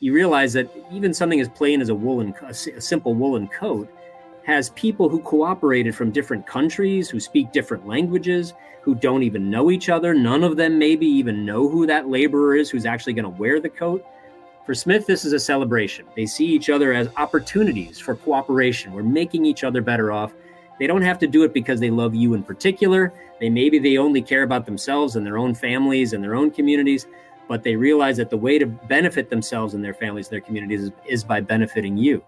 you realize that even something as plain as a simple woolen coat has people who cooperated from different countries, who speak different languages, who don't even know each other. None of them maybe even know who that laborer is who's actually going to wear the coat. For Smith, this is a celebration. They see each other as opportunities for cooperation. We're making each other better off. They don't have to do it because they love you in particular. Maybe they only care about themselves and their own families and their own communities, but they realize that the way to benefit themselves and their families and their communities is by benefiting you.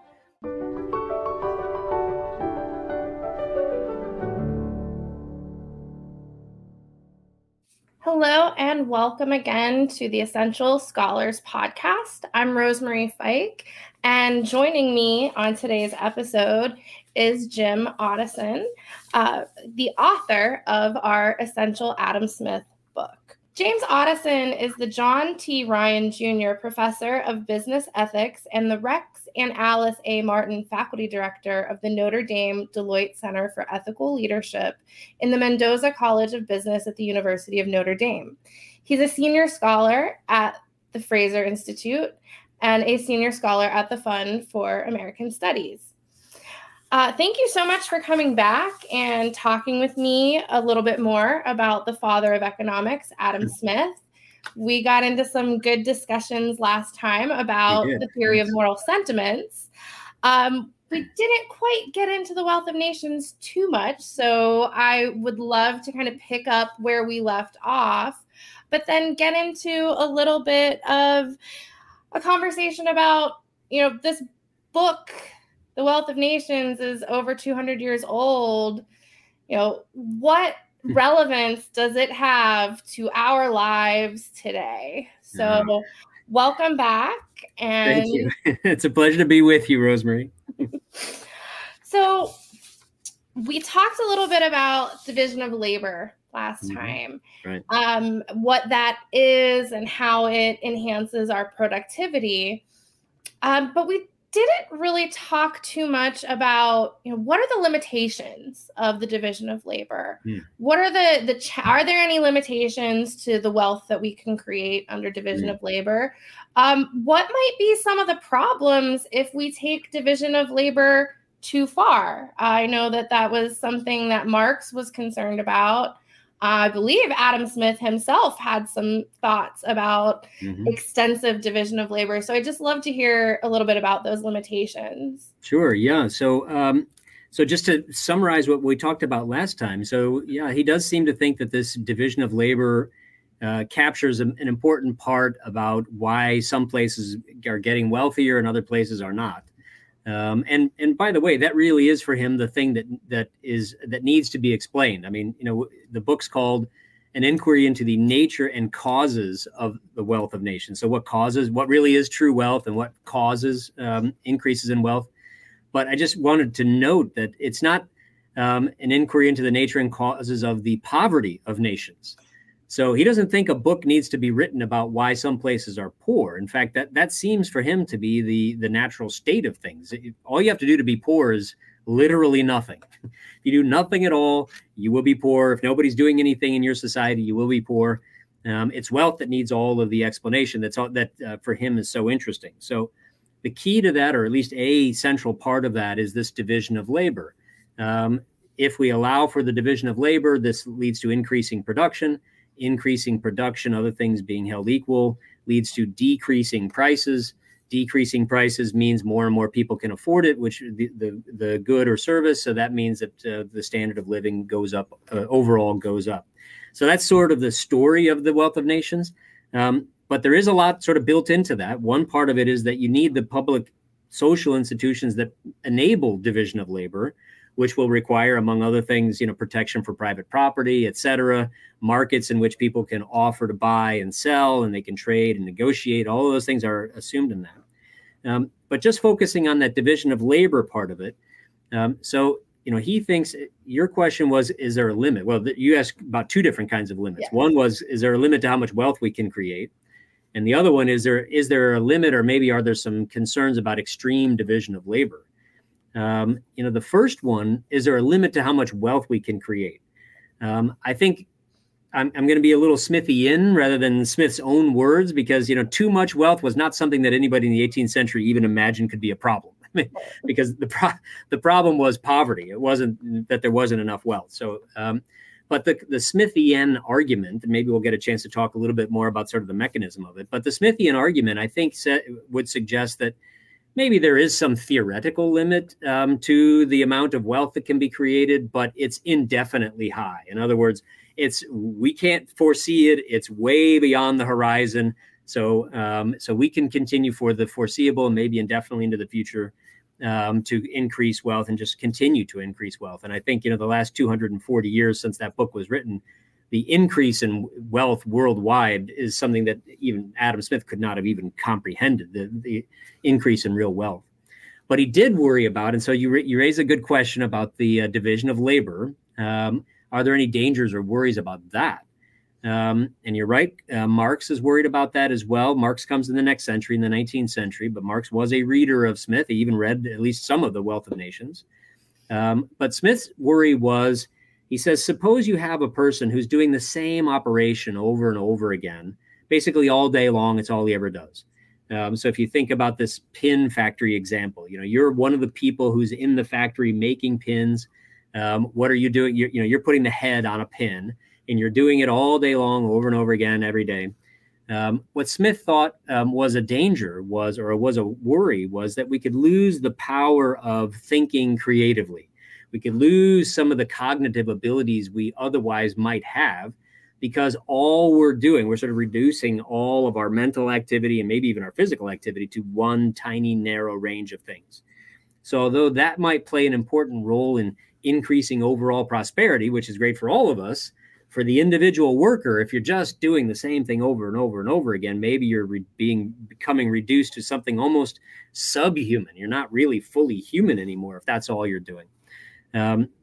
Hello and welcome again to the Essential Scholars Podcast. I'm Rosemarie Fike, and joining me on today's episode is Jim Otteson, the author of our Essential Adam Smith book. James Otteson is the John T. Ryan Jr. Professor of Business Ethics and the Rex and Alice A. Martin Faculty Director of the Notre Dame Deloitte Center for Ethical Leadership in the Mendoza College of Business at the University of Notre Dame. He's a senior scholar at the Fraser Institute and a senior scholar at the Fund for American Studies. Thank you so much for coming back and talking with me a little bit more about the father of economics, Adam Smith. We got into some good discussions last time about the theory of moral sentiments. We didn't quite get into the Wealth of Nations too much, so I would love to kind of pick up where we left off, but then get into a little bit of a conversation about, you know, this book, The Wealth of Nations, is over 200 years old. You know, what relevance does it have to our lives today? So welcome back. And thank you. It's a pleasure to be with you, Rosemarie. So we talked a little bit about division of labor last time, right. What that is and how it enhances our productivity. But we didn't really talk too much about, you know, what are the limitations of the division of labor? What are are there any limitations to the wealth that we can create under division of labor? What might be some of the problems if we take division of labor too far? I know that was something that Marx was concerned about. I believe Adam Smith himself had some thoughts about extensive division of labor. So I'd just love to hear a little bit about those limitations. Sure. Yeah. So just to summarize what we talked about last time. So, yeah, he does seem to think that this division of labor captures an important part about why some places are getting wealthier and other places are not. And by the way, that really is for him the thing that needs to be explained. I mean, you know, the book's called An Inquiry into the Nature and Causes of the Wealth of Nations. So what really is true wealth and what causes increases in wealth. But I just wanted to note that it's not an inquiry into the nature and causes of the poverty of nations. So he doesn't think a book needs to be written about why some places are poor. In fact, that seems for him to be the natural state of things. All you have to do to be poor is literally nothing. If you do nothing at all, you will be poor. If nobody's doing anything in your society, you will be poor. It's wealth that needs all of the explanation. That's all that for him is so interesting. So the key to that, or at least a central part of that, is this division of labor. If we allow for the division of labor, this leads to increasing production. Increasing production, other things being held equal, leads to decreasing prices. Decreasing prices means more and more people can afford it, which the good or service. So that means that the standard of living goes up, overall goes up. So that's sort of the story of the Wealth of Nations. But there is a lot sort of built into that. One part of it is that you need the public social institutions that enable division of labor, which will require, among other things, you know, protection for private property, et cetera, markets in which people can offer to buy and sell, and they can trade and negotiate. All of those things are assumed in that. But just focusing on that division of labor part of it. So, you know, he thinks your question was, is there a limit? Well, you asked about two different kinds of limits. Yes. One was, is there a limit to how much wealth we can create? And the other one is, is there a limit, or maybe are there some concerns about extreme division of labor? You know, the first one, is there a limit to how much wealth we can create? I think I'm going to be a little Smithian rather than Smith's own words, because, you know, too much wealth was not something that anybody in the 18th century even imagined could be a problem, because the problem was poverty. It wasn't that there wasn't enough wealth. So, but the Smithian argument, and maybe we'll get a chance to talk a little bit more about sort of the mechanism of it, but the Smithian argument, I think, would suggest that maybe there is some theoretical limit to the amount of wealth that can be created, but it's indefinitely high. In other words, we can't foresee it. It's way beyond the horizon. So, so we can continue for the foreseeable and maybe indefinitely into the future to increase wealth and just continue to increase wealth. And I think, you know, the last 240 years since that book was written, the increase in wealth worldwide is something that even Adam Smith could not have even comprehended, the increase in real wealth. But he did worry about, and so you raise a good question about the division of labor. Are there any dangers or worries about that? And you're right, Marx is worried about that as well. Marx comes in the next century, in the 19th century, but Marx was a reader of Smith. He even read at least some of the Wealth of Nations. But Smith's worry was, he says, suppose you have a person who's doing the same operation over and over again, basically all day long, it's all he ever does. So if you think about this pin factory example, you know, you're one of the people who's in the factory making pins. What are you doing? You're putting the head on a pin, and you're doing it all day long, over and over again, every day. What Smith thought was a danger was a worry was that we could lose the power of thinking creatively. We could lose some of the cognitive abilities we otherwise might have, because all we're doing, we're sort of reducing all of our mental activity and maybe even our physical activity to one tiny, narrow range of things. So although that might play an important role in increasing overall prosperity, which is great for all of us, for the individual worker, if you're just doing the same thing over and over and over again, maybe you're becoming reduced to something almost subhuman. You're not really fully human anymore if that's all you're doing.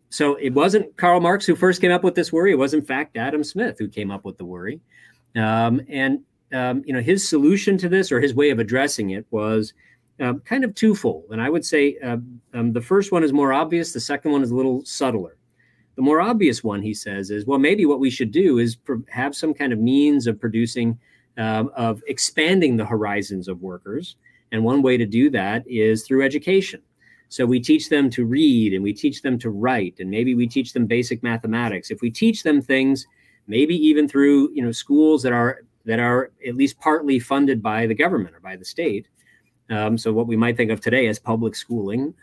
So it wasn't Karl Marx who first came up with this worry. It was, in fact, Adam Smith who came up with the worry. His solution to this, or his way of addressing it, was kind of twofold. And I would say the first one is more obvious. The second one is a little subtler. The more obvious one, he says, is, well, maybe what we should do is have some kind of means of producing, of expanding the horizons of workers. And one way to do that is through education. So we teach them to read, and we teach them to write, and maybe we teach them basic mathematics. If we teach them things, maybe even through, you know, schools that are at least partly funded by the government or by the state. So what we might think of today as public schooling,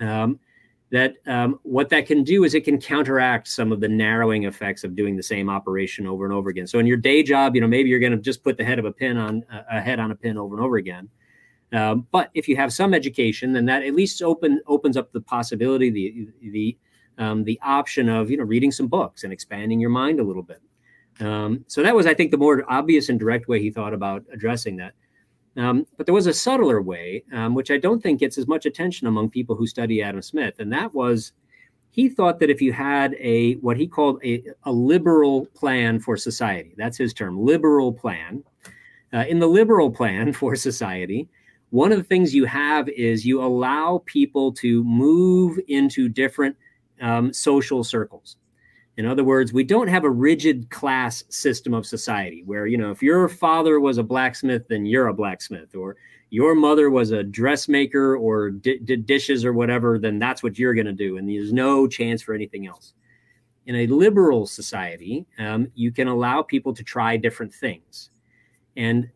what that can do is it can counteract some of the narrowing effects of doing the same operation over and over again. So in your day job, you know, maybe you're going to just put the head of a head on a pin over and over again. But if you have some education, then that at least opens up the possibility, the option of, you know, reading some books and expanding your mind a little bit. So that was, I think, the more obvious and direct way he thought about addressing that. But there was a subtler way, which I don't think gets as much attention among people who study Adam Smith. And that was, he thought that if you had what he called a liberal plan for society, that's his term, liberal plan. In the liberal plan for society, one of the things you have is you allow people to move into different social circles. In other words, we don't have a rigid class system of society where, you know, if your father was a blacksmith, then you're a blacksmith, or your mother was a dressmaker or did dishes or whatever, then that's what you're going to do. And there's no chance for anything else. In a liberal society, you can allow people to try different things. And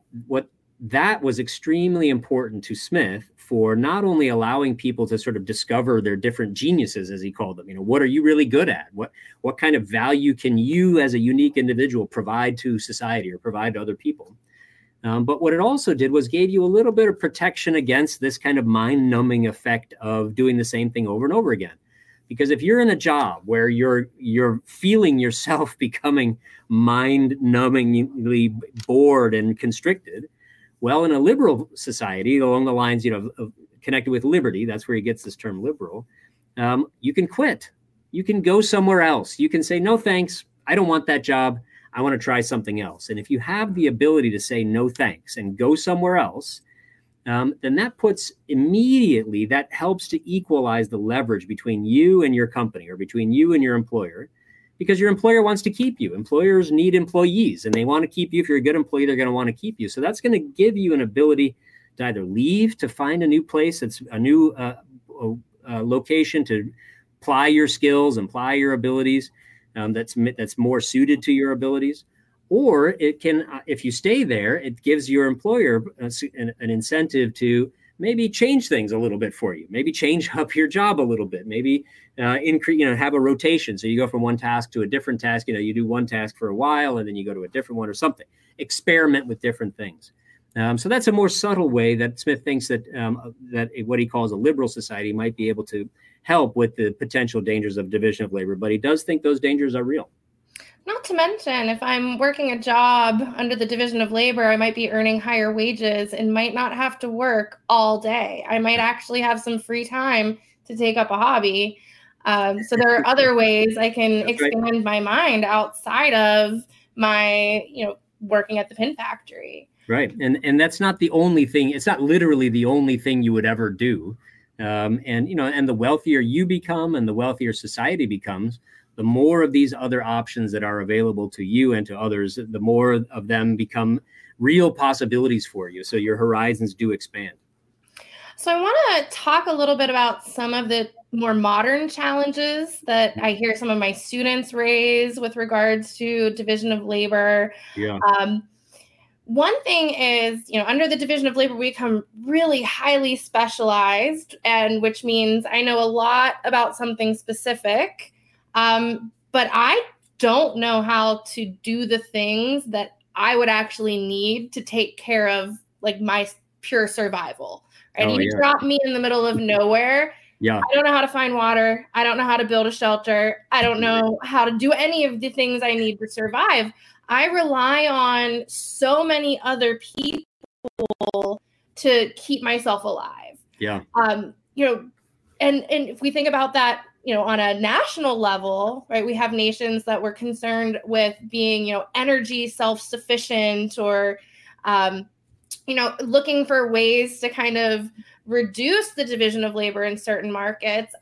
that was extremely important to Smith for not only allowing people to sort of discover their different geniuses, as he called them. You know, what are you really good at? What kind of value can you as a unique individual provide to society or provide to other people? But what it also did was gave you a little bit of protection against this kind of mind-numbing effect of doing the same thing over and over again. Because if you're in a job where you're feeling yourself becoming mind-numbingly bored and constricted, well, in a liberal society, along the lines, you know, of connected with liberty, that's where he gets this term liberal, you can quit. You can go somewhere else. You can say, no, thanks. I don't want that job. I want to try something else. And if you have the ability to say no thanks and go somewhere else, then that puts immediately, that helps to equalize the leverage between you and your company or between you and your employer. because your employer wants to keep you. Employers need employees, and they want to keep you. If you're a good employee, they're going to want to keep you. So that's going to give you an ability to either leave, to find a new place, it's a new location, to apply your skills, apply your abilities that's more suited to your abilities. Or it can, if you stay there, it gives your employer an incentive to maybe change things a little bit for you, maybe change up your job a little bit, maybe increase, have a rotation. So you go from one task to a different task, you do one task for a while and then you go to a different one or something. Experiment with different things. So that's a more subtle way that Smith thinks that that what he calls a liberal society might be able to help with the potential dangers of division of labor. But he does think those dangers are real. Not to mention, if I'm working a job under the division of labor, I might be earning higher wages and might not have to work all day. I might actually have some free time to take up a hobby. So there are other ways I can expand my mind outside of my, working at the pin factory. Right. And that's not the only thing. It's not literally the only thing you would ever do. And the wealthier you become and the wealthier society becomes, the more of these other options that are available to you and to others, the more of them become real possibilities for you. So your horizons do expand. So I want to talk a little bit about some of the more modern challenges that I hear some of my students raise with regards to division of labor. Yeah. One thing is, under the division of labor, we become really highly specialized, and which means I know a lot about something specific. But I don't know how to do the things that I would actually need to take care of, like my pure survival. Right? Oh, you drop me in the middle of nowhere. Yeah. I don't know how to find water. I don't know how to build a shelter. I don't know how to do any of the things I need to survive. I rely on so many other people to keep myself alive. Yeah. And if we think about that, on a national level, right, we have nations that were concerned with being, energy self-sufficient or, looking for ways to kind of reduce the division of labor in certain markets.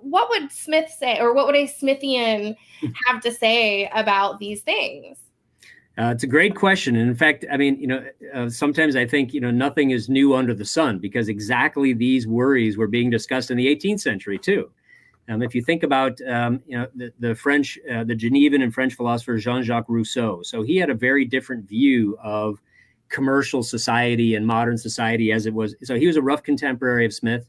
What would Smith say, or what would a Smithian have to say about these things? It's a great question. And in fact, sometimes I think, nothing is new under the sun, because exactly these worries were being discussed in the 18th century, too. If you think about, the Genevan and French philosopher Jean-Jacques Rousseau, so he had a very different view of commercial society and modern society as it was. So he was a rough contemporary of Smith.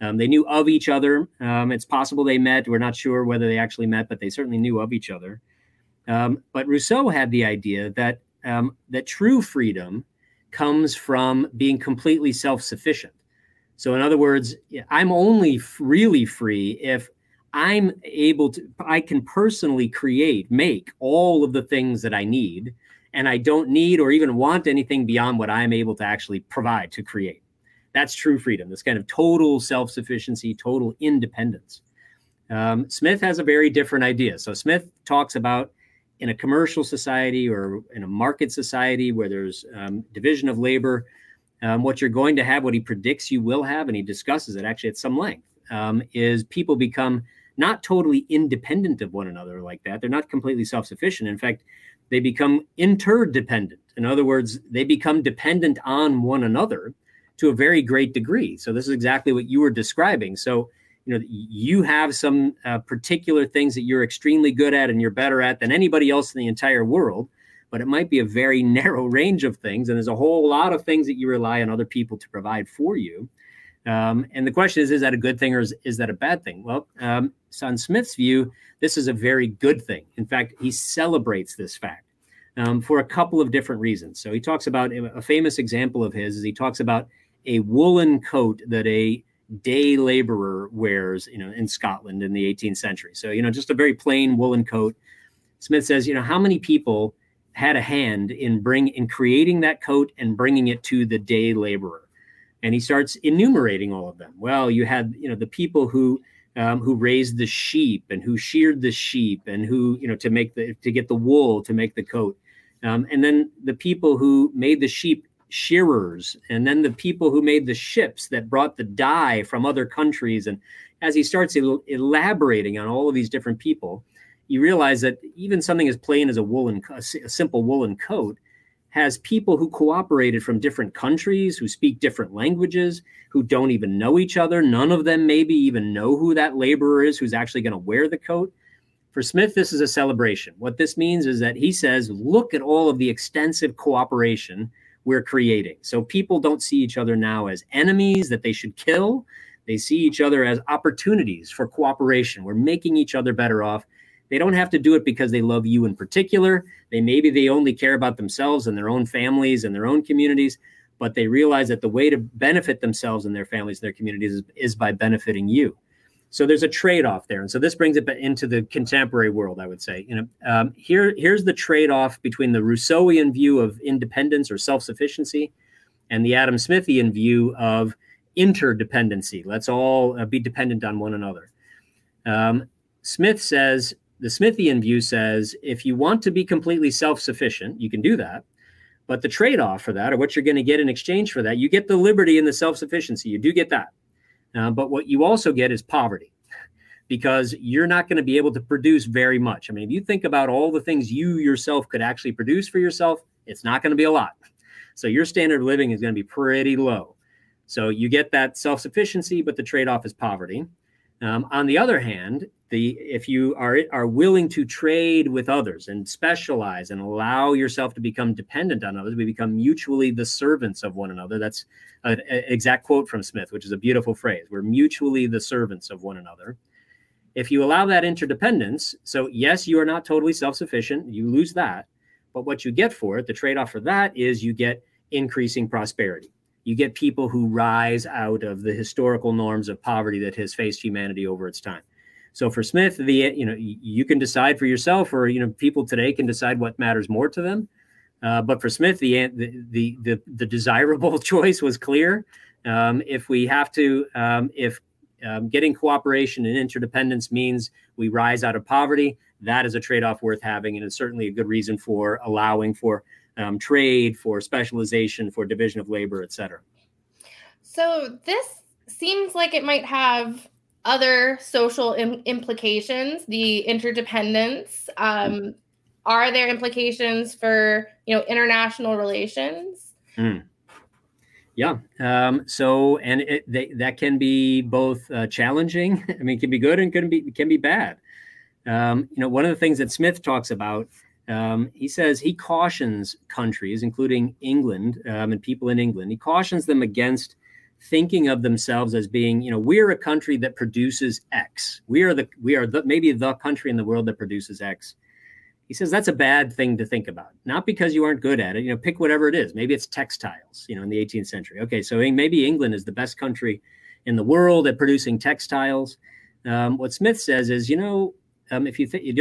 They knew of each other. It's possible they met. We're not sure whether they actually met, but they certainly knew of each other. But Rousseau had the idea that that true freedom comes from being completely self-sufficient. So in other words, I'm only really free if I'm able to, I can personally make all of the things that I need, and I don't need or even want anything beyond what I'm able to actually provide to create. That's true freedom, this kind of total self-sufficiency, total independence. Smith has a very different idea. So Smith talks about, in a commercial society or in a market society where there's division of labor, what you're going to have, what he predicts you will have, and he discusses it actually at some length, is people become not totally independent of one another like that. They're not completely self-sufficient. In fact, they become interdependent. In other words, they become dependent on one another to a very great degree. So this is exactly what you were describing. So you have some particular things that you're extremely good at and you're better at than anybody else in the entire world, but it might be a very narrow range of things. And there's a whole lot of things that you rely on other people to provide for you. And the question is that a good thing or is that a bad thing? Well, on Smith's view, this is a very good thing. In fact, he celebrates this fact for a couple of different reasons. So he talks about, a famous example of his is he talks about a woolen coat that a day laborer wears, in Scotland in the 18th century. So, just a very plain woolen coat. Smith says, how many people had a hand in creating that coat and bringing it to the day laborer? And he starts enumerating all of them. Well, you had, the people who raised the sheep and who sheared the sheep and who, to get the wool, to make the coat. And then the people who made the sheep shearers, and then the people who made the ships that brought the dye from other countries. And as he starts elaborating on all of these different people, you realize that even something as plain as a simple woolen coat has people who cooperated from different countries, who speak different languages, who don't even know each other. None of them maybe even know who that laborer is who's actually going to wear the coat. For Smith, this is a celebration. What this means is that he says, look at all of the extensive cooperation we're creating. So people don't see each other now as enemies that they should kill. They see each other as opportunities for cooperation. We're making each other better off. They don't have to do it because they love you in particular. Maybe they only care about themselves and their own families and their own communities, but they realize that the way to benefit themselves and their families and their communities is by benefiting you. So there's a trade-off there. And so this brings it into the contemporary world, I would say. Here's the trade-off between the Rousseauian view of independence or self-sufficiency and the Adam Smithian view of interdependency. Let's all be dependent on one another. Smith says, the Smithian view says, if you want to be completely self-sufficient, you can do that. But the trade-off for that, or what you're going to get in exchange for that, you get the liberty and the self-sufficiency. You do get that. But what you also get is poverty, because you're not going to be able to produce very much. I mean, if you think about all the things you yourself could actually produce for yourself, it's not going to be a lot. So your standard of living is going to be pretty low. So you get that self-sufficiency, but the trade-off is poverty. On the other hand, if you are willing to trade with others and specialize and allow yourself to become dependent on others, we become mutually the servants of one another. That's an exact quote from Smith, which is a beautiful phrase. We're mutually the servants of one another. If you allow that interdependence, so yes, you are not totally self-sufficient. You lose that. But what you get for it, the trade-off for that is you get increasing prosperity. You get people who rise out of the historical norms of poverty that has faced humanity over its time. So for Smith, you can decide for yourself, or people today can decide what matters more to them. But for Smith, the desirable choice was clear. If getting cooperation and interdependence means we rise out of poverty, that is a trade-off worth having, and it's certainly a good reason for allowing for trade, for specialization, for division of labor, et cetera. So this seems like it might have other social implications, the interdependence. Are there implications for, international relations? Yeah. That can be both challenging. I mean, it can be good and can be bad. One of the things that Smith talks about, he says he cautions countries, including England and people in England. He cautions them against thinking of themselves as being, we're a country that produces X. We are maybe the country in the world that produces X. He says that's a bad thing to think about, not because you aren't good at it. Pick whatever it is. Maybe it's textiles, in the 18th century. Okay, so maybe England is the best country in the world at producing textiles. What Smith says is, you don't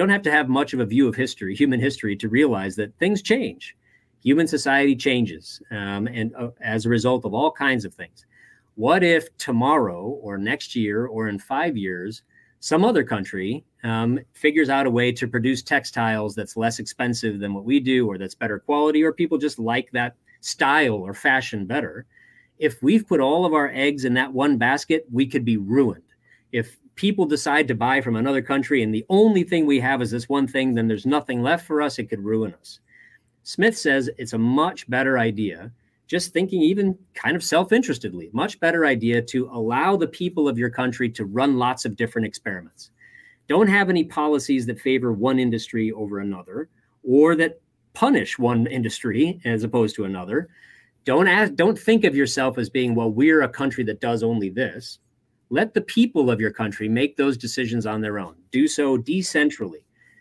have to have much of a view of history, human history, to realize that things change. Human society changes, and as a result of all kinds of things. What if tomorrow or next year or in 5 years, some other country figures out a way to produce textiles that's less expensive than what we do, or that's better quality, or people just like that style or fashion better? If we've put all of our eggs in that one basket, we could be ruined. If people decide to buy from another country and the only thing we have is this one thing, then there's nothing left for us. It could ruin us. Smith says it's a much better idea, just thinking even kind of self-interestedly, much better idea to allow the people of your country to run lots of different experiments. Don't have any policies that favor one industry over another, or that punish one industry as opposed to another. Don't think of yourself as being, well, we're a country that does only this. Let the people of your country make those decisions on their own. Do so decentrally.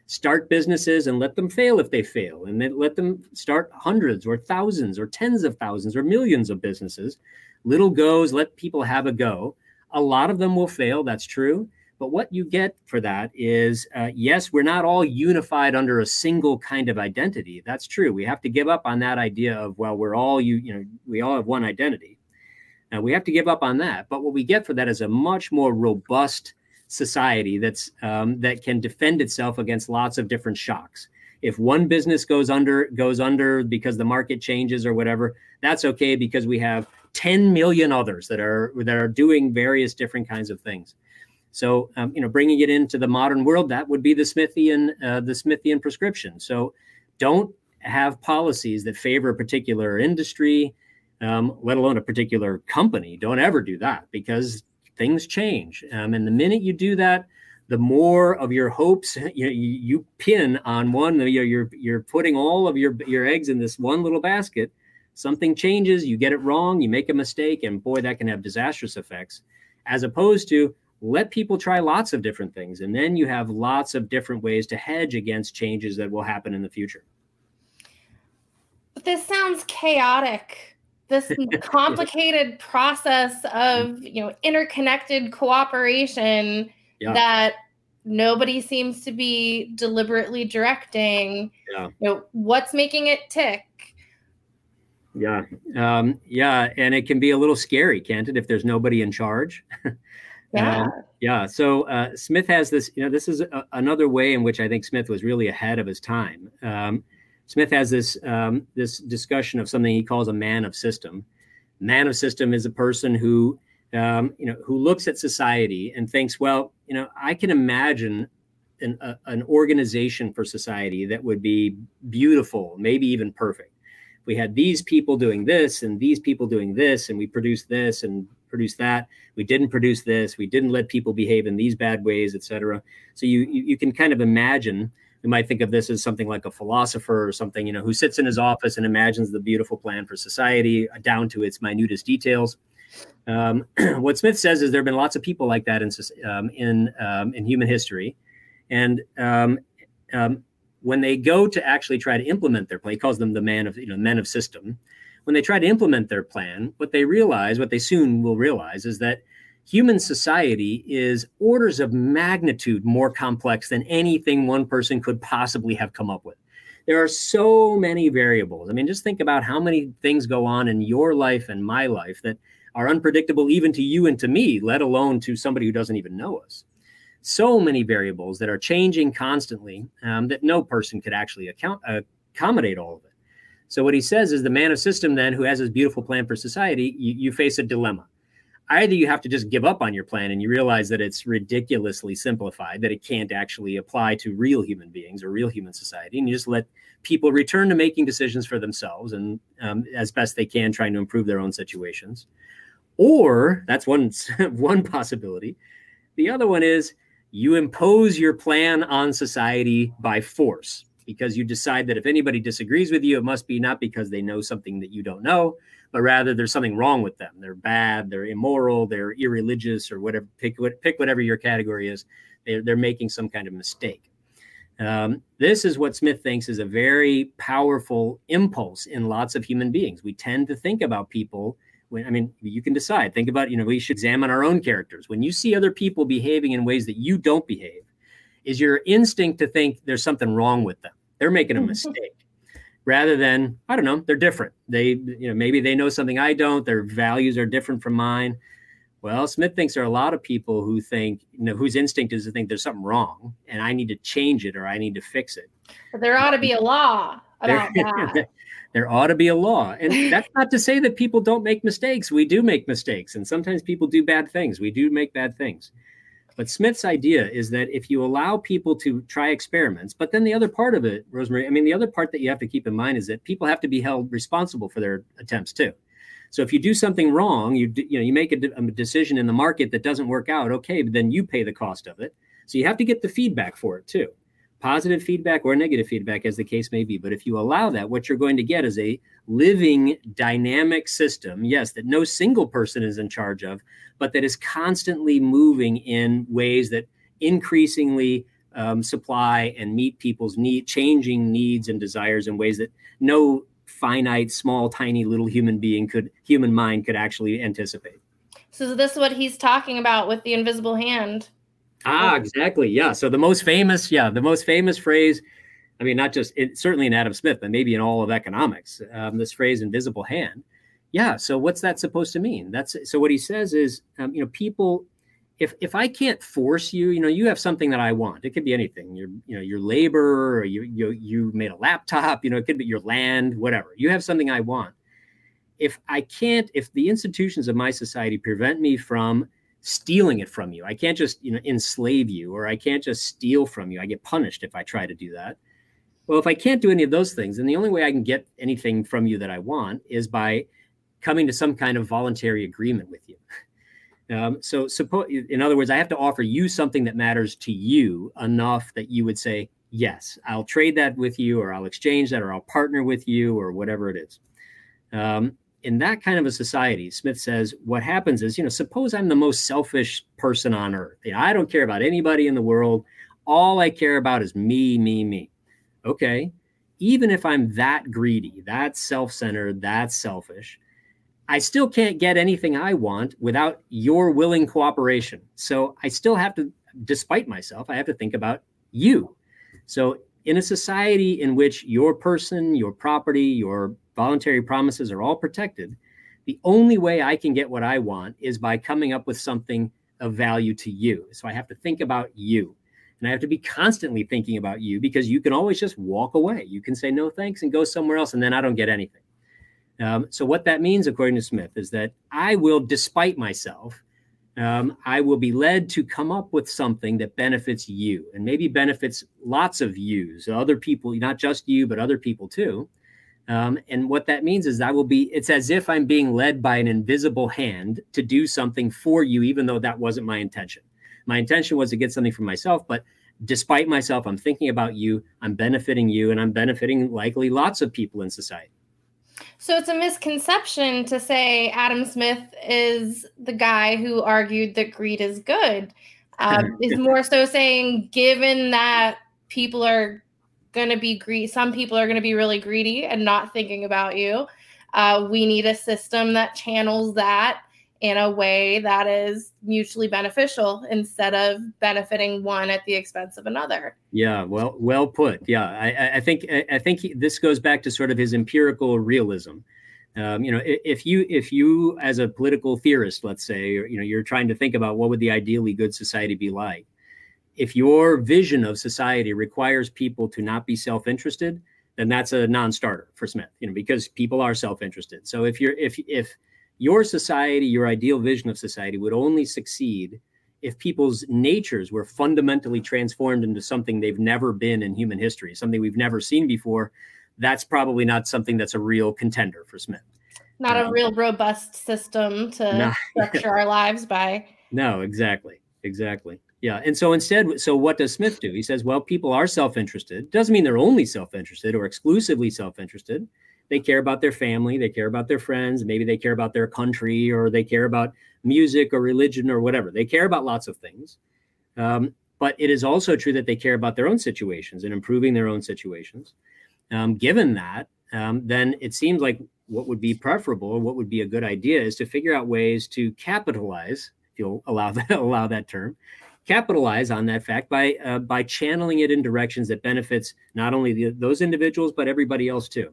Start businesses and let them fail if they fail. And then let them start hundreds or thousands or tens of thousands or millions of businesses. Little goes, let people have a go. A lot of them will fail, that's true. But what you get for that is, yes, we're not all unified under a single kind of identity. That's true. We have to give up on that idea of, well, we're all, we all have one identity. We have to give up on that. But what we get for that is a much more robust society that can defend itself against lots of different shocks. If one business goes under because the market changes or whatever, that's okay, because we have 10 million others that are doing various different kinds of things. So, bringing it into the modern world, that would be the Smithian prescription. So don't have policies that favor a particular industry, let alone a particular company. Don't ever do that, because things change. And the minute you do that, the more of your hopes you pin on one, you're putting all of your eggs in this one little basket. Something changes, you get it wrong, you make a mistake, and boy, that can have disastrous effects, as opposed to let people try lots of different things. And then you have lots of different ways to hedge against changes that will happen in the future. But this sounds chaotic. This complicated process of, interconnected cooperation that nobody seems to be deliberately directing. Yeah. What's making it tick? Yeah. And it can be a little scary, can't it, if there's nobody in charge? So Smith has this, this is another way in which I think Smith was really ahead of his time. Smith has this this discussion of something he calls a man of system. Man of system is a person who, who looks at society and thinks, I can imagine an organization for society that would be beautiful, maybe even perfect. We had these people doing this and these people doing this, and we produced this and produced that. We didn't produce this. We didn't let people behave in these bad ways, et cetera. So you can kind of imagine, we might think of this as something like a philosopher or something, who sits in his office and imagines the beautiful plan for society down to its minutest details. What Smith says is there have been lots of people like that in human history. And when they go to actually try to implement their plan, he calls them the men of system. When they try to implement their plan, what they soon will realize is that human society is orders of magnitude more complex than anything one person could possibly have come up with. There are so many variables. I mean, just think about how many things go on in your life and my life that are unpredictable even to you and to me, let alone to somebody who doesn't even know us. So many variables that are changing constantly that no person could actually accommodate all of it. So what he says is the man of system then, who has his beautiful plan for society, you face a dilemma. Either you have to just give up on your plan and you realize that it's ridiculously simplified, that it can't actually apply to real human beings or real human society, and you just let people return to making decisions for themselves and as best they can, trying to improve their own situations. Or that's one possibility. The other one is, you impose your plan on society by force, because you decide that if anybody disagrees with you, it must be not because they know something that you don't know, but rather there's something wrong with them. They're bad, they're immoral, they're irreligious, or whatever. Pick whatever your category is. They're making some kind of mistake. This is what Smith thinks is a very powerful impulse in lots of human beings. We tend to think about people. You can decide. Think about, we should examine our own characters. When you see other people behaving in ways that you don't behave, is your instinct to think there's something wrong with them? They're making a mistake, rather than, I don't know, they're different. They, maybe they know something I don't. Their values are different from mine. Well, Smith thinks there are a lot of people who think, whose instinct is to think there's something wrong and I need to change it or I need to fix it. But there ought to be a law about that. There ought to be a law. And that's not to say that people don't make mistakes. We do make mistakes. And sometimes people do bad things. We do make bad things. But Smith's idea is that if you allow people to try experiments, but then the other part of it, Rosemarie, the other part that you have to keep in mind is that people have to be held responsible for their attempts too. So if you do something wrong, you make a decision in the market that doesn't work out, okay, but then you pay the cost of it. So you have to get the feedback for it too. Positive feedback or negative feedback, as the case may be. But if you allow that, what you're going to get is a living, dynamic system, yes, that no single person is in charge of, but that is constantly moving in ways that increasingly supply and meet people's changing needs and desires in ways that no finite, small, tiny little human mind could actually anticipate. So this is what he's talking about with the invisible hand. Ah, exactly. Yeah. So the most famous phrase, not just certainly in Adam Smith, but maybe in all of economics, this phrase invisible hand. Yeah. So what's that supposed to mean? So what he says is, people, if I can't force you, you have something that I want. It could be anything, your labor, or you made a laptop, it could be your land, whatever. You have something I want. If the institutions of my society prevent me from stealing it from you. I can't just, enslave you, or I can't just steal from you. I get punished if I try to do that. Well, if I can't do any of those things, then the only way I can get anything from you that I want is by coming to some kind of voluntary agreement with you. In other words, I have to offer you something that matters to you enough that you would say, yes, I'll trade that with you, or I'll exchange that, or I'll partner with you, or whatever it is. In that kind of a society, Smith says, what happens is, suppose I'm the most selfish person on earth. I don't care about anybody in the world. All I care about is me, me, me. Okay, even if I'm that greedy, that self-centered, that selfish, I still can't get anything I want without your willing cooperation. So I still have to, despite myself, I have to think about you. So in a society in which your person, your property, your voluntary promises are all protected, the only way I can get what I want is by coming up with something of value to you. So I have to think about you. And I have to be constantly thinking about you, because you can always just walk away. You can say no thanks and go somewhere else, and then I don't get anything. So what that means, according to Smith, is that I will, despite myself, I will be led to come up with something that benefits you, and maybe benefits lots of yous, other people, not just you, but other people too. And what that means is it's as if I'm being led by an invisible hand to do something for you, even though that wasn't my intention. My intention was to get something for myself, but despite myself, I'm thinking about you, I'm benefiting you, and I'm benefiting likely lots of people in society. So it's a misconception to say Adam Smith is the guy who argued that greed is good. Is more so saying, given that people are going to be greedy, some people are going to be really greedy and not thinking about you, we need a system that channels that in a way that is mutually beneficial instead of benefiting one at the expense of another. Yeah, well put. Yeah, I think this goes back to sort of his empirical realism. If you as a political theorist, let's say, you're trying to think about what would the ideally good society be like. If your vision of society requires people to not be self-interested, then that's a non-starter for Smith. Because people are self-interested. So if your society, your ideal vision of society, would only succeed if people's natures were fundamentally transformed into something they've never been in human history, something we've never seen before. That's probably not something that's a real contender for Smith. Not a real robust system to structure our lives by. No, exactly. Yeah. And so instead, what does Smith do? He says, well, people are self-interested. Doesn't mean they're only self-interested or exclusively self-interested. They care about their family, they care about their friends, maybe they care about their country, or they care about music or religion or whatever. They care about lots of things. But it is also true that they care about their own situations and improving their own situations. Given that, then it seems like what would be preferable, or what would be a good idea, is to figure out ways to capitalize, if you'll allow that term, capitalize on that fact by channeling it in directions that benefits not only those individuals, but everybody else too.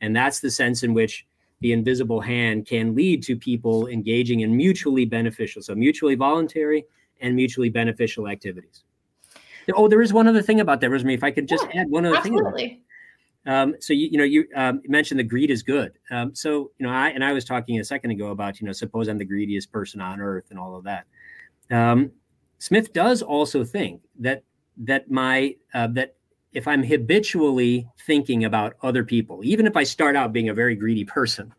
And that's the sense in which the invisible hand can lead to people engaging in mutually beneficial, so mutually voluntary and mutually beneficial activities. Oh, there is one other thing about that, Rosemarie, if I could just add one other thing. So, you mentioned the greed is good. I was talking a second ago about, suppose I'm the greediest person on earth and all of that. Smith does also think that if I'm habitually thinking about other people, even if I start out being a very greedy person,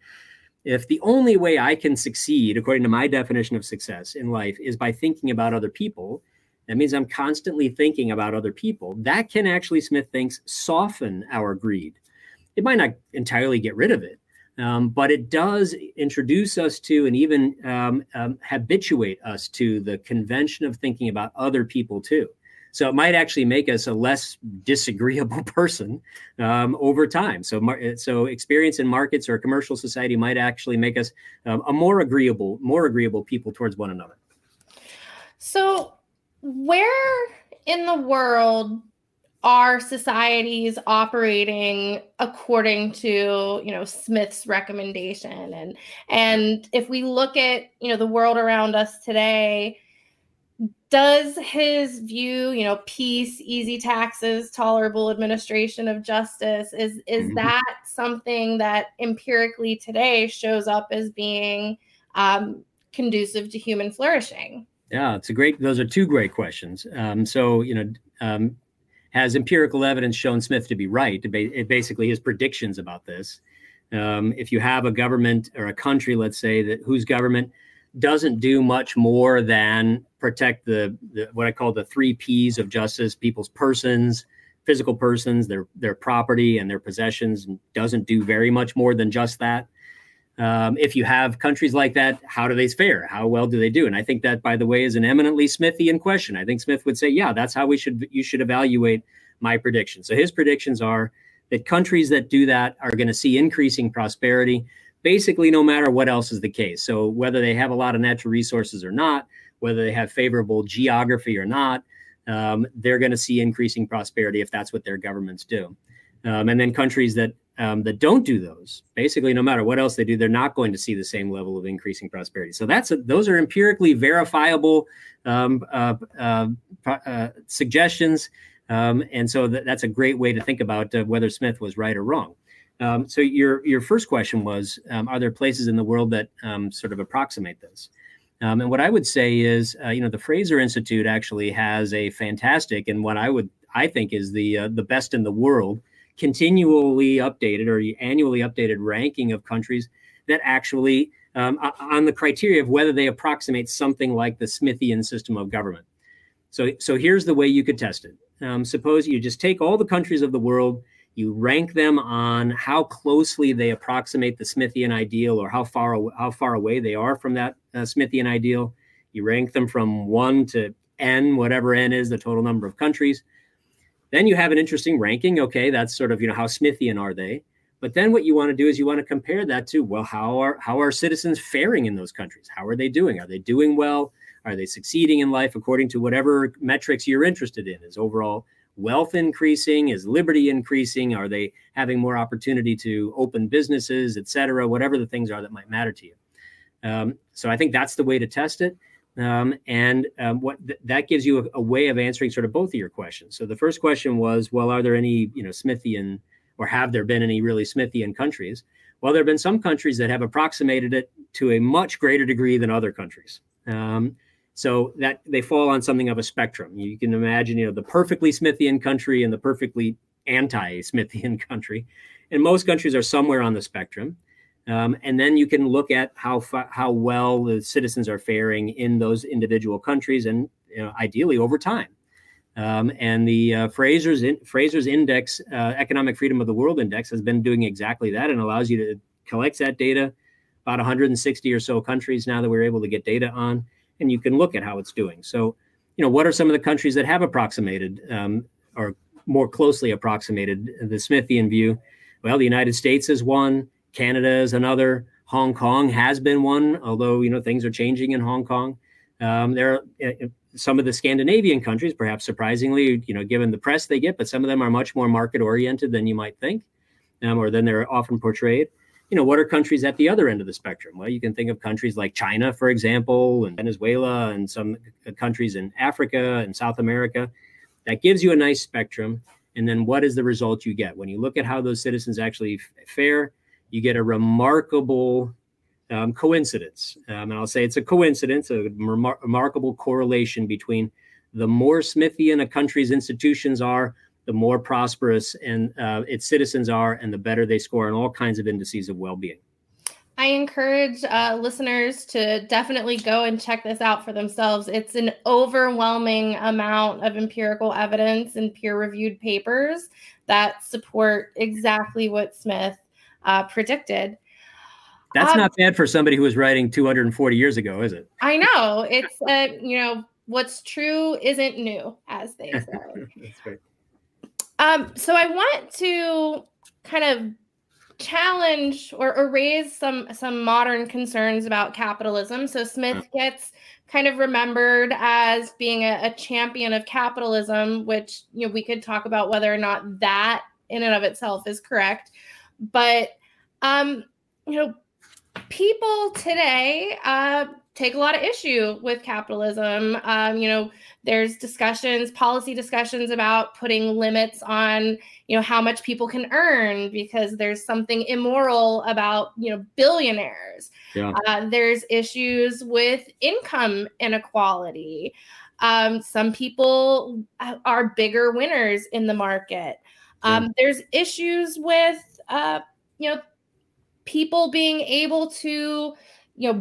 if the only way I can succeed, according to my definition of success in life, is by thinking about other people, that means I'm constantly thinking about other people. That can actually, Smith thinks, soften our greed. It might not entirely get rid of it, but it does introduce us to and even habituate us to the convention of thinking about other people too. So it might actually make us a less disagreeable person over time. So experience in markets or commercial society might actually make us a more agreeable people towards one another. So where in the world are societies operating according to, Smith's recommendation? And if we look at, the world around us today, does his view, peace, easy taxes, tolerable administration of justice, is that something that empirically today shows up as being conducive to human flourishing? Yeah, it's a great, those are two great questions. Has empirical evidence shown Smith to be right? Basically his predictions about this. If you have a government or a country, let's say, that whose government doesn't do much more than protect the what I call the three Ps of justice, people's persons, physical persons, their property and their possessions, doesn't do very much more than just that. If you have countries like that, how do they fare? How well do they do? And I think that, by the way, is an eminently Smithian question. I think Smith would say, yeah, that's how you should evaluate my prediction. So his predictions are that countries that do that are going to see increasing prosperity, basically no matter what else is the case. So whether they have a lot of natural resources or not, whether they have favorable geography or not, they're going to see increasing prosperity if that's what their governments do. And then countries that don't do those, basically no matter what else they do, they're not going to see the same level of increasing prosperity. So those are empirically verifiable suggestions. And so that's a great way to think about whether Smith was right or wrong. So your first question was, are there places in the world that sort of approximate this? And what I would say is, the Fraser Institute actually has a fantastic, and what I think is the best in the world, continually updated or annually updated ranking of countries that actually on the criteria of whether they approximate something like the Smithian system of government. So here's the way you could test it. Suppose you just take all the countries of the world, you rank them on how closely they approximate the Smithian ideal or how far away they are from that Smithian ideal. You rank them from 1 to N, whatever N is, the total number of countries. Then you have an interesting ranking. Okay, that's sort of, how Smithian are they? But then what you want to do is you want to compare that to, well, how are citizens faring in those countries? How are they doing? Are they doing well? Are they succeeding in life according to whatever metrics you're interested in? Is overall wealth increasing? Is liberty increasing? Are they having more opportunity to open businesses, et cetera, whatever the things are that might matter to you? So I think that's the way to test it. That gives you a way of answering sort of both of your questions. So the first question was, well, are there any, Smithian, or have there been any really Smithian countries? Well, there have been some countries that have approximated it to a much greater degree than other countries. So that they fall on something of a spectrum. You can imagine, the perfectly Smithian country and the perfectly anti-Smithian country. And most countries are somewhere on the spectrum. And then you can look at how well the citizens are faring in those individual countries and ideally over time. And the Fraser's Index, Economic Freedom of the World Index, has been doing exactly that and allows you to collect that data, about 160 or so countries now that we're able to get data on. And you can look at how it's doing. So, what are some of the countries that have approximated or more closely approximated the Smithian view? Well, the United States is one. Canada is another. Hong Kong has been one, although, things are changing in Hong Kong. There are some of the Scandinavian countries, perhaps surprisingly, given the press they get, but some of them are much more market-oriented than you might think, or than they're often portrayed. What are countries at the other end of the spectrum? Well, you can think of countries like China, for example, and Venezuela, and some countries in Africa and South America. That gives you a nice spectrum. And then what is the result you get? When you look at how those citizens actually fare, you get a remarkable coincidence. And I'll say it's a coincidence, a remarkable correlation between the more Smithian a country's institutions are, the more prosperous and its citizens are, and the better they score in all kinds of indices of well-being. I encourage listeners to definitely go and check this out for themselves. It's an overwhelming amount of empirical evidence and peer-reviewed papers that support exactly what Smith predicted. That's not bad for somebody who was writing 240 years ago, is it? I know. It's, what's true isn't new, as they say. That's right. So I want to kind of challenge or raise some modern concerns about capitalism. So Smith gets kind of remembered as being a champion of capitalism, which we could talk about whether or not that in and of itself is correct. But people today take a lot of issue with capitalism. There's discussions, policy discussions about putting limits on, how much people can earn because there's something immoral about, billionaires. Yeah. There's issues with income inequality. Some people are bigger winners in the market. There's issues with, people being able to,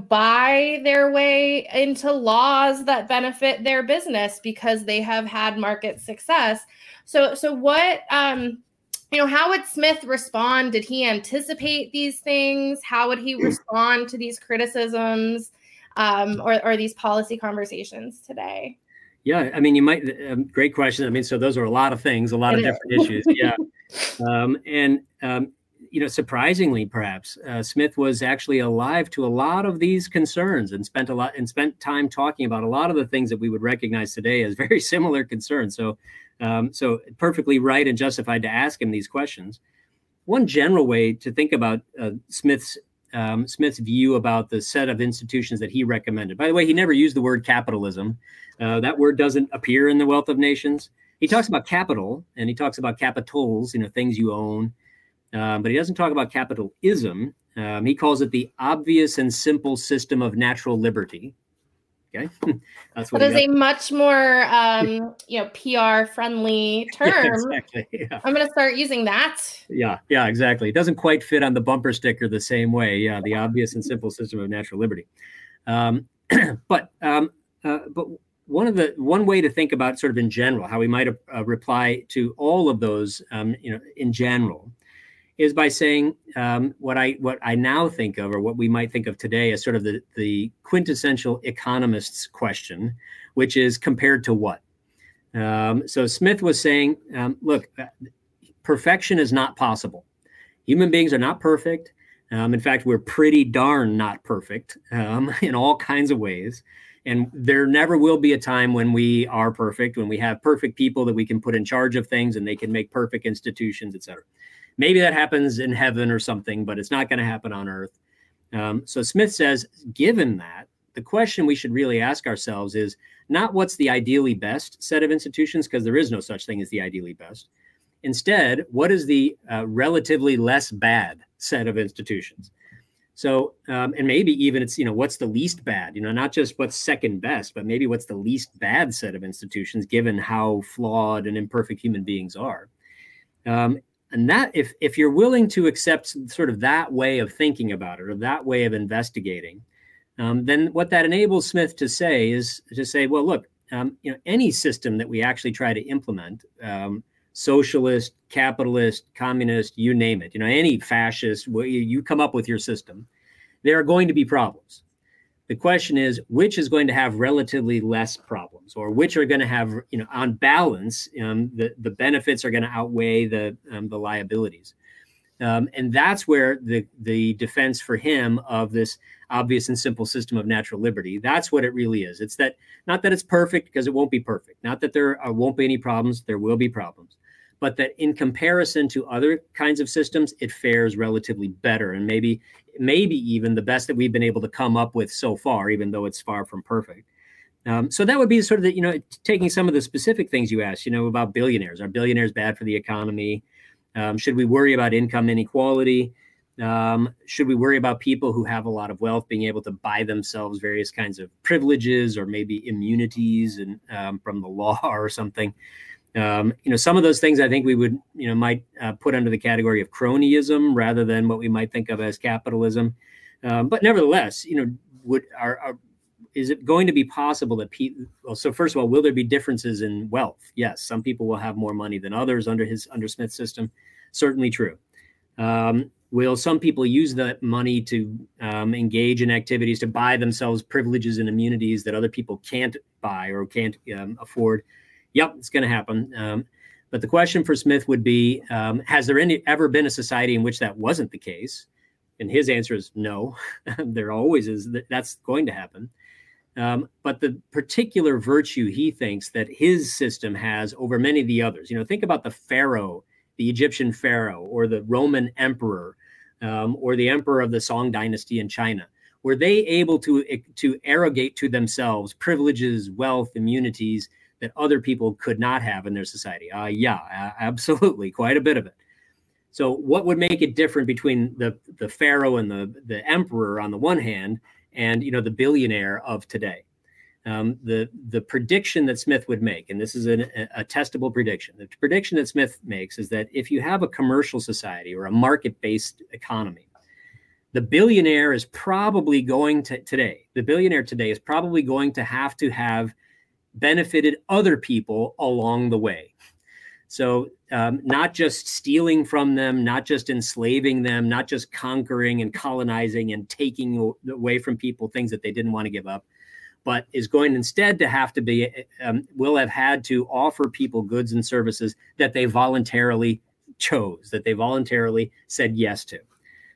buy their way into laws that benefit their business because they have had market success. So what, how would Smith respond? Did he anticipate these things? How would he respond to these criticisms or these policy conversations today? Yeah, I mean, you might, great question. I mean, so those are a lot of things, a lot of different issues. Yeah. Surprisingly, perhaps, Smith was actually alive to a lot of these concerns and spent time talking about a lot of the things that we would recognize today as very similar concerns. So perfectly right and justified to ask him these questions. One general way to think about Smith's view about the set of institutions that he recommended. By the way, he never used the word capitalism. That word doesn't appear in the Wealth of Nations. He talks about capital and he talks about capitals, things you own. But he doesn't talk about capitalism. He calls it the obvious and simple system of natural liberty. Okay, that's what. That is a much more, PR-friendly term. Yeah, exactly. Yeah. I'm going to start using that. Yeah, exactly. It doesn't quite fit on the bumper sticker the same way. Yeah, the obvious and simple system of natural liberty. But one way to think about sort of in general how we might reply to all of those, in general, is by saying what I now think of, or what we might think of today as sort of the quintessential economist's question, which is compared to what? So Smith was saying, look, perfection is not possible. Human beings are not perfect. In fact, we're pretty darn not perfect in all kinds of ways. And there never will be a time when we are perfect, when we have perfect people that we can put in charge of things and they can make perfect institutions, et cetera. Maybe that happens in heaven or something, but it's not going to happen on earth. So Smith says, given that, the question we should really ask ourselves is not what's the ideally best set of institutions, because there is no such thing as the ideally best. Instead, what is the relatively less bad set of institutions? So, and maybe even it's, what's the least bad, not just what's second best, but maybe what's the least bad set of institutions, given how flawed and imperfect human beings are. And that if you're willing to accept sort of that way of thinking about it or that way of investigating, then what that enables Smith to say is to say, well, look, any system that we actually try to implement, socialist, capitalist, communist, you name it, any fascist, you come up with your system, there are going to be problems. The question is, which is going to have relatively less problems, or which are going to have, on balance, the benefits are going to outweigh the liabilities. And that's where the defense for him of this obvious and simple system of natural liberty, that's what it really is. It's that, not that it's perfect, because it won't be perfect, not that there won't be any problems, there will be problems, but that in comparison to other kinds of systems, it fares relatively better. And maybe even the best that we've been able to come up with so far, even though it's far from perfect. So that would be sort of the, taking some of the specific things you asked, about billionaires. Are billionaires bad for the economy? Should we worry about income inequality? Should we worry about people who have a lot of wealth being able to buy themselves various kinds of privileges or maybe immunities and from the law or something? Some of those things I think we would, might put under the category of cronyism rather than what we might think of as capitalism. But nevertheless, is it going to be possible that people, well, so first of all, will there be differences in wealth? Yes. Some people will have more money than others under Smith's system. Certainly true. Will some people use that money to engage in activities to buy themselves privileges and immunities that other people can't buy or can't afford? Yep, it's going to happen. But the question for Smith would be, has there ever been a society in which that wasn't the case? And his answer is no. There always is. That's going to happen. But the particular virtue he thinks that his system has over many of the others, think about the pharaoh, the Egyptian pharaoh, or the Roman emperor, or the emperor of the Song dynasty in China, were they able to arrogate to themselves privileges, wealth, immunities that other people could not have in their society? Yeah, absolutely. Quite a bit of it. So what would make it different between the pharaoh and the emperor on the one hand and, you know, the billionaire of today? The prediction that Smith would make, and this is a testable prediction, the prediction that Smith makes is that if you have a commercial society or a market-based economy, the billionaire is probably going to have to have benefited other people along the way. So not just stealing from them, not just enslaving them, not just conquering and colonizing and taking away from people things that they didn't want to give up, but is going instead to have to be, will have had to offer people goods and services that they voluntarily chose, that they voluntarily said yes to.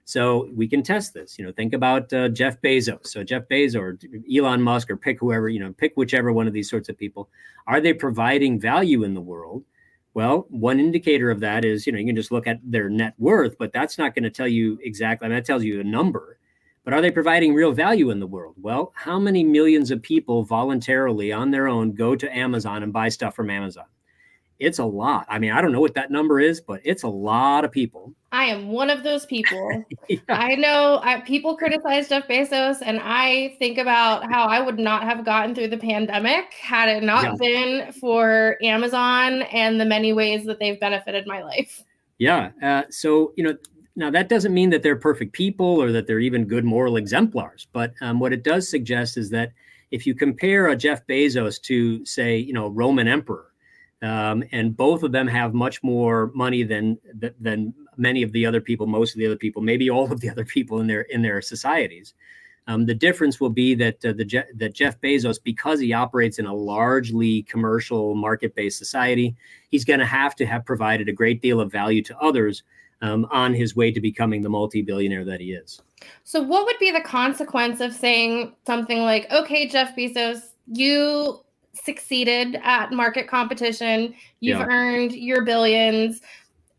So we can test this. You know, think about Jeff Bezos. So Jeff Bezos or Elon Musk, or pick whoever, you know, pick whichever one of these sorts of people. Are they providing value in the world? Well, one indicator of that is, you know, you can just look at their net worth, but that's not going to tell you exactly. I mean, that tells you a number. But are they providing real value in the world? Well, how many millions of people voluntarily on their own go to Amazon and buy stuff from Amazon? It's a lot. I mean, I don't know what that number is, but it's a lot of people. I am one of those people. Yeah. I know people criticize Jeff Bezos, and I think about how I would not have gotten through the pandemic had it not been for Amazon and the many ways that they've benefited my life. Yeah. So, you know, now that doesn't mean that they're perfect people or that they're even good moral exemplars. But what it does suggest is that if you compare a Jeff Bezos to, say, you know, Roman emperor, and both of them have much more money than many of the other people, most of the other people, maybe all of the other people in their societies. The difference will be that that Jeff Bezos, because he operates in a largely commercial market-based society, he's going to have provided a great deal of value to others on his way to becoming the multi-billionaire that he is. So what would be the consequence of saying something like, okay, Jeff Bezos, you succeeded at market competition, you've earned your billions,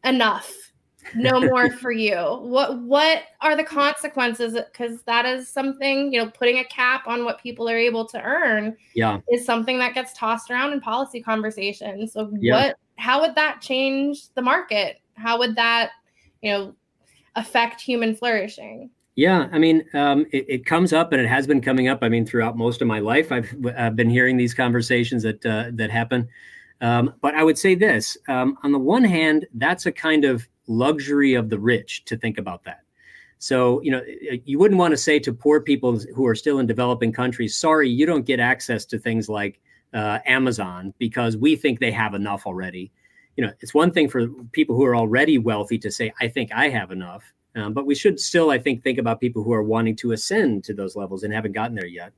enough, no more for you? What are the consequences? Because that is something, you know, putting a cap on what people are able to earn is something that gets tossed around in policy conversations. So how would that change the market? How would that, you know, affect human flourishing? Yeah, I mean, it comes up, and it has been coming up. I mean, throughout most of my life, I've been hearing these conversations that happen. But I would say this: on the one hand, that's a kind of luxury of the rich to think about that. So, you know, you wouldn't want to say to poor people who are still in developing countries, "Sorry, you don't get access to things like Amazon because we think they have enough already." You know, it's one thing for people who are already wealthy to say, "I think I have enough." But we should still, I think about people who are wanting to ascend to those levels and haven't gotten there yet.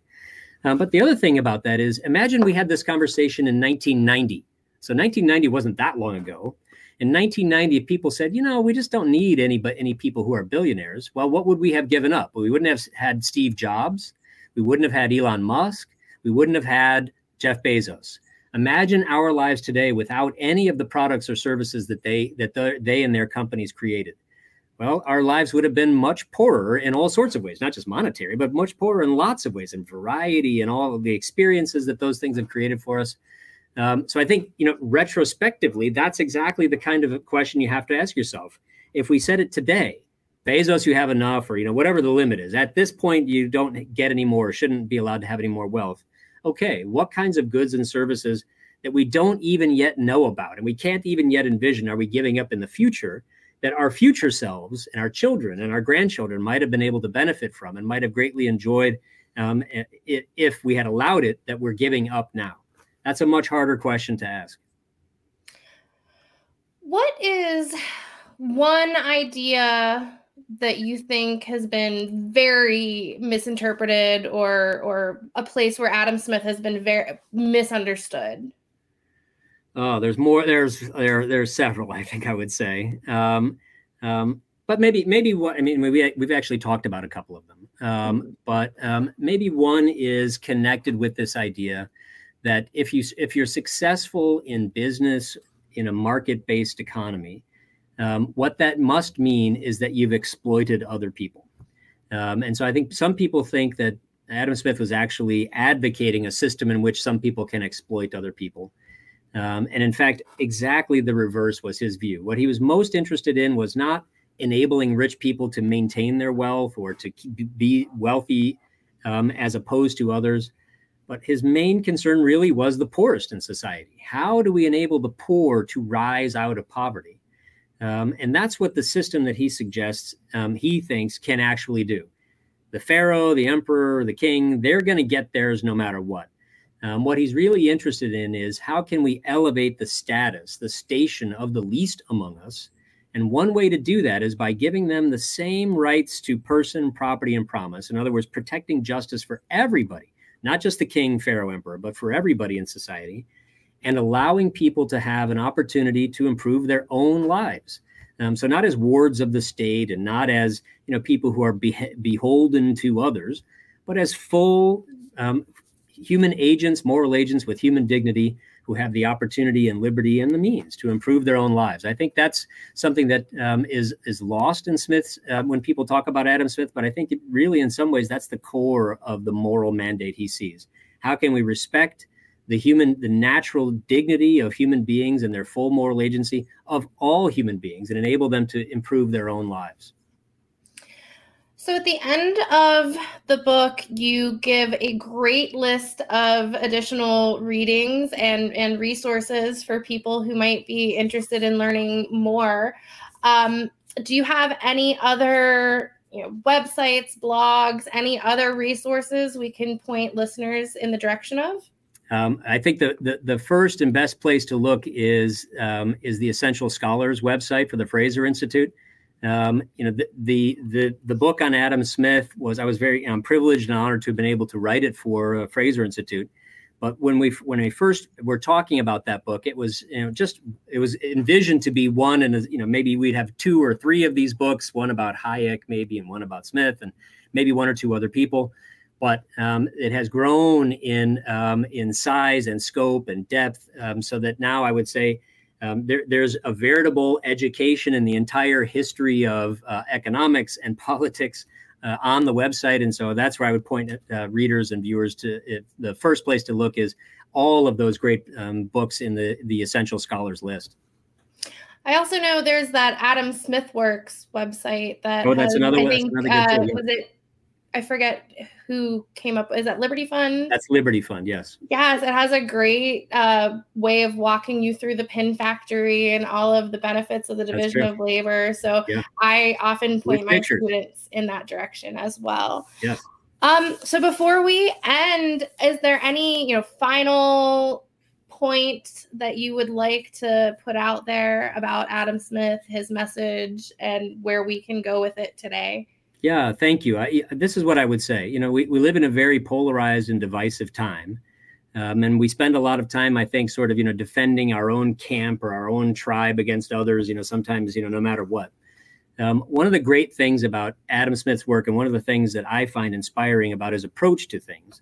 But the other thing about that is, imagine we had this conversation in 1990. So 1990 wasn't that long ago. In 1990, people said, you know, we just don't need any people who are billionaires. Well, what would we have given up? Well, we wouldn't have had Steve Jobs. We wouldn't have had Elon Musk. We wouldn't have had Jeff Bezos. Imagine our lives today without any of the products or services that they and their companies created. Well, our lives would have been much poorer in all sorts of ways, not just monetary, but much poorer in lots of ways, and variety and all of the experiences that those things have created for us. So I think, you know, retrospectively, that's exactly the kind of question you have to ask yourself. If we said it today, Bezos, you have enough, or, you know, whatever the limit is. At this point, you don't get any more, shouldn't be allowed to have any more wealth. Okay, what kinds of goods and services that we don't even yet know about and we can't even yet envision are we giving up in the future that our future selves and our children and our grandchildren might have been able to benefit from and might have greatly enjoyed if we had allowed it, that we're giving up now? That's a much harder question to ask. What is one idea that you think has been very misinterpreted or a place where Adam Smith has been very misunderstood? Oh, there's more. There's several, I think I would say. But maybe what I mean, we've actually talked about a couple of them. But maybe one is connected with this idea that if you're successful in business in a market-based economy, what that must mean is that you've exploited other people. And so I think some people think that Adam Smith was actually advocating a system in which some people can exploit other people. And in fact, exactly the reverse was his view. What he was most interested in was not enabling rich people to maintain their wealth or to be wealthy as opposed to others. But his main concern really was the poorest in society. How do we enable the poor to rise out of poverty? And that's what the system that he suggests, he thinks, can actually do. The pharaoh, the emperor, the king, they're going to get theirs no matter what. What he's really interested in is how can we elevate the status, the station of the least among us? And one way to do that is by giving them the same rights to person, property, and promise. In other words, protecting justice for everybody, not just the king, pharaoh, emperor, but for everybody in society, and allowing people to have an opportunity to improve their own lives. So not as wards of the state and not as, you know, people who are beholden to others, but as full human agents, moral agents with human dignity who have the opportunity and liberty and the means to improve their own lives. I think that's something that is lost in Smith's when people talk about Adam Smith, but I think it really in some ways that's the core of the moral mandate he sees. How can we respect the natural dignity of human beings and their full moral agency of all human beings and enable them to improve their own lives? So at the end of the book, you give a great list of additional readings and resources for people who might be interested in learning more. Do you have any other websites, blogs, any other resources we can point listeners in the direction of? I think the first and best place to look is the Essential Scholars website for the Fraser Institute. The book on Adam Smith was, I was very privileged and honored to have been able to write it for Fraser Institute. But when we first were talking about that book, it was, it was envisioned to be one, and, maybe we'd have two or three of these books, one about Hayek maybe, and one about Smith, and maybe one or two other people. But it has grown in size and scope and depth, so that now I would say there's a veritable education in the entire history of economics and politics on the website. And so that's where I would point readers and viewers to it. The first place to look is all of those great books in the Essential Scholars list. I also know there's that Adam Smith Works website that I forget who came up. Is that Liberty Fund? That's Liberty Fund, yes. Yes, it has a great way of walking you through the pin factory and all of the benefits of the division of labor. So yeah. I often point my students in that direction as well. Yes. So before we end, is there any final point that you would like to put out there about Adam Smith, his message, and where we can go with it today? Yeah, thank you. This is what I would say. We live in a very polarized and divisive time. And we spend a lot of time, I think, sort of, defending our own camp or our own tribe against others, sometimes, no matter what. One of the great things about Adam Smith's work, and one of the things that I find inspiring about his approach to things,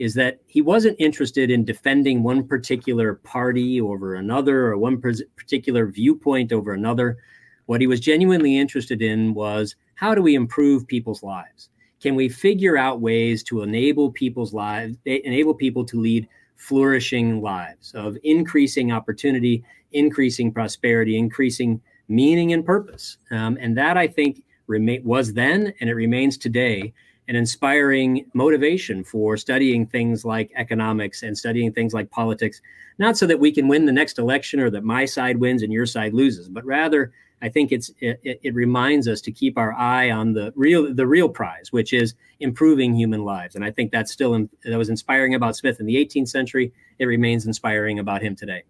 is that he wasn't interested in defending one particular party over another or one particular viewpoint over another. What he was genuinely interested in was, how do we improve people's lives? Can we figure out ways to enable people to lead flourishing lives of increasing opportunity, increasing prosperity, increasing meaning and purpose? And that, I think, was then, and it remains today, an inspiring motivation for studying things like economics and studying things like politics, not so that we can win the next election or that my side wins and your side loses, but rather, I think it reminds us to keep our eye on the real prize, which is improving human lives. And I think that's still that was inspiring about Smith in the 18th century. It remains inspiring about him today.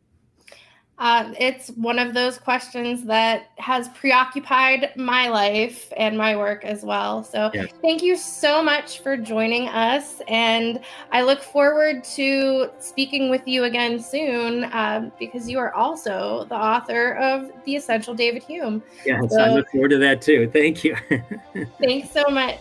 It's one of those questions that has preoccupied my life and my work as well. So Thank you so much for joining us. And I look forward to speaking with you again soon, because you are also the author of The Essential David Hume. Yes, so I look forward to that too. Thank you. Thanks so much.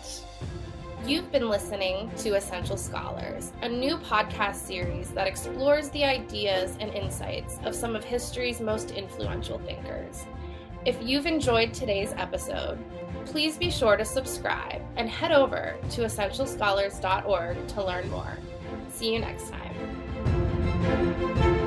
You've been listening to Essential Scholars, a new podcast series that explores the ideas and insights of some of history's most influential thinkers. If you've enjoyed today's episode, please be sure to subscribe and head over to essentialscholars.org to learn more. See you next time.